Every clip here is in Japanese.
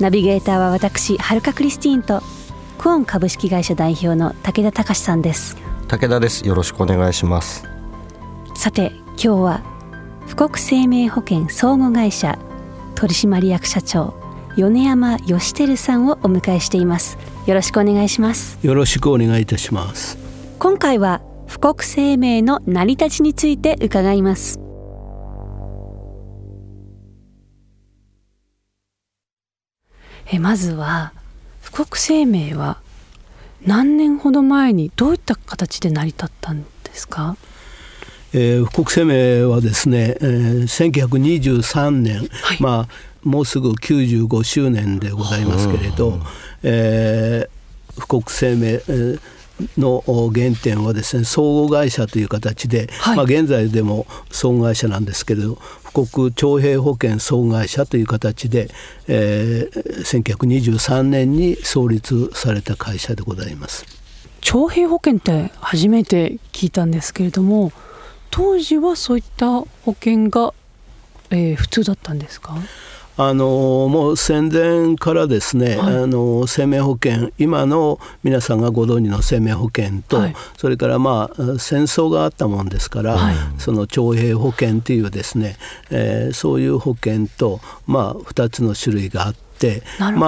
ナビゲーターは私、はるかクリスティーンとクオン株式会社代表の武田隆さんです。武田です。よろしくお願いします。さて、今日は富国生命保険相互会社取締役社長米山義輝さんをお迎えしています。よろしくお願いします。よろしくお願いいたします。今回は富国生命の成り立ちについて伺います。まずは富国生命は何年ほど前にどういった形で成り立ったんですか？富国生命はですね、1923年、はい、もうすぐ95周年でございますけれど、富国生命、の原点はですね、相互会社という形で、現在でも相互会社なんですけれど、富国徴兵保険相互会社という形で、1923年に創立された会社でございます。徴兵保険って初めて聞いたんですけれども、当時はそういった保険が、普通だったんですか？もう戦前からですね、生命保険、今の皆さんがご存知の生命保険と、それから戦争があったもんですから、その徴兵保険というですね、そういう保険と、2つの種類があって、戦後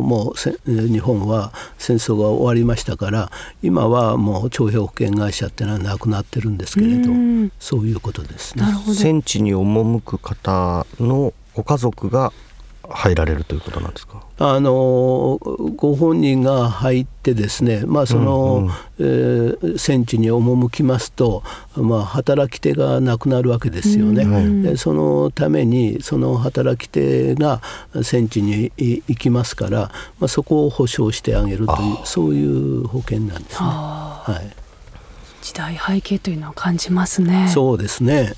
もう日本は戦争が終わりましたから、今はもう徴兵保険会社ってのはなくなってるんですけれど、そういうことですね。戦地に赴く方のご家族が入られるということなんですか？ご本人が入ってですね、戦地に赴きますと、働き手がなくなるわけですよね。で、そのためにその働き手が戦地に行きますから、そこを保証してあげるという、そういう保険なんですね。時代背景というのを感じますね。そうですね。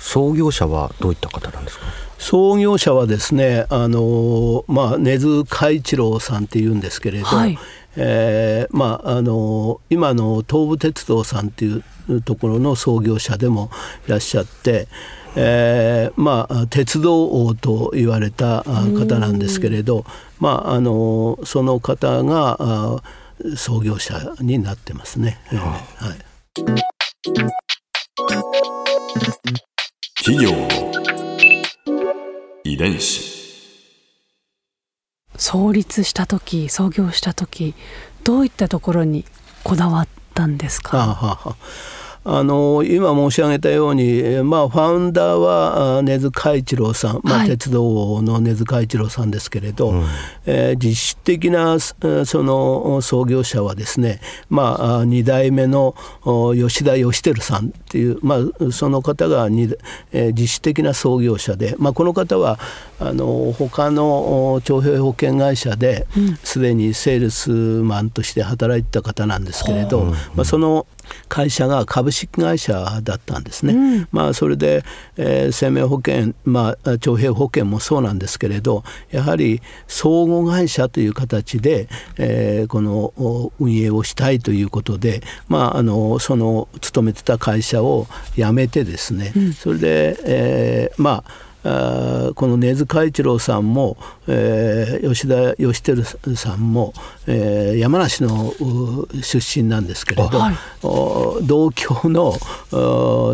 創業者はどういった方なんですか？創業者はですね、根津海一郎さんっていうんですけれど、今の東武鉄道さんっていうところの創業者でもいらっしゃって、鉄道王と言われた方なんですけれど、その方が創業者になってますね。企業遺伝子、創立した時、創業した時、どういったところにこだわったんですか？今申し上げたように、ファウンダーは根津海一郎さん、鉄道の根津海一郎さんですけれど、実質的なその創業者はですね、2代目の吉田義輝さんっていう、その方が実質的な創業者で、この方は他の徴兵保険会社ですでにセールスマンとして働いてた方なんですけれど、その会社が株式会社だったんですね。それで、生命保険、徴兵保険もそうなんですけれど、やはり相互会社という形で、この運営をしたいということで、その勤めてた会社を辞めてですね、それで、この根津海一郎さんも、吉田義輝さんも、山梨の出身なんですけれど、同郷の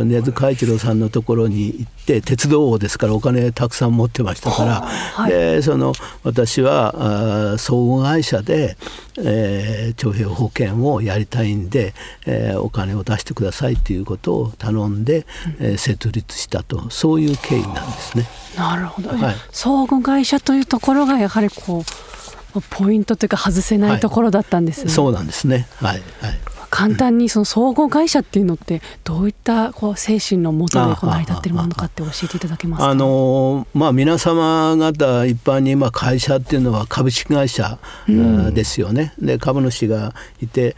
根津海一郎さんのところに行って、鉄道王ですからお金たくさん持ってましたから、で、私は相互会社で、徴兵保険をやりたいんで、お金を出してくださいということを頼んで、設立したと、そういう経緯なんですね。なるほど、相互会社というところがやはりこうポイントというか外せないところだったんですね。そうなんですね。簡単にその総合会社っていうのってどういったこう精神のもとで成り立っているものかって教えていただけますか。皆様方一般に会社っていうのは株式会社ですよね、うん、で株主がいて、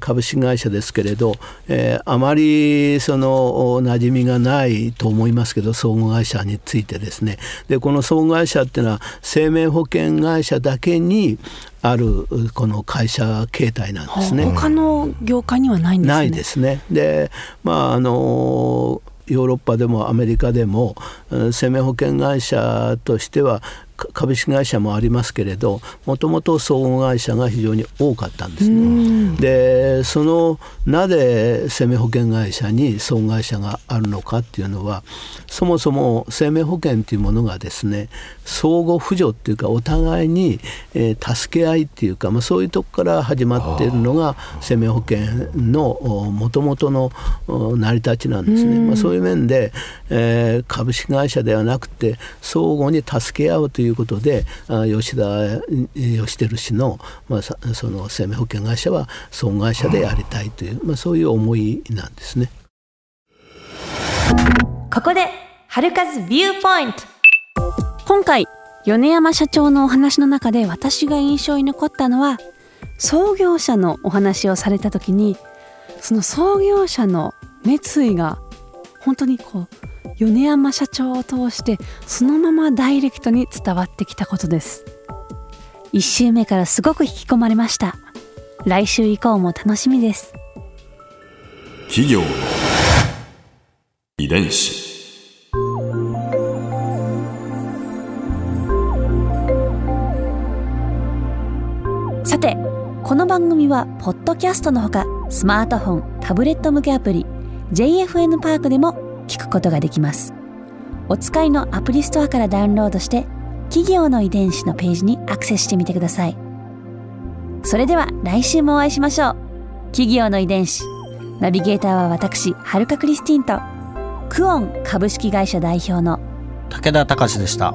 株式会社ですけれど、あまりその馴染みがないと思いますけど総合会社についてですね。でこの総合会社っていうのは生命保険会社だけにあるこの会社形態なんですね。他の業界にはないんですね。ないですね。で、ヨーロッパでもアメリカでも生命保険会社としては株式会社もありますけれどもともと総合会社が非常に多かったんですね。でそのなぜ生命保険会社に総合会社があるのかっていうのはそもそも生命保険っていうものがですね相互扶助っていうかお互いに助け合いっていうか、そういうとこから始まっているのが生命保険のもともとの成り立ちなんですね。そういう面で、株式会社ではなくて相互に助け合うということで吉照氏の、その生命保険会社は総合会社でやりたいという、そういう思いなんですね。ここで春風ビューポイント。今回米山社長のお話の中で私が印象に残ったのは創業者のお話をされた時にその創業者の熱意が本当にこう米山社長を通してそのままダイレクトに伝わってきたことです。1週目からすごく引き込まれました。来週以降も楽しみです。企業の遺伝子。さてこの番組はポッドキャストのほかスマートフォン、タブレット向けアプリ JFN パークでも聞くことができます。お使いのアプリストアからダウンロードして企業の遺伝子のページにアクセスしてみてください。それでは来週もお会いしましょう。企業の遺伝子ナビゲーターは私春香クリスティンとクオン株式会社代表の武田隆でした。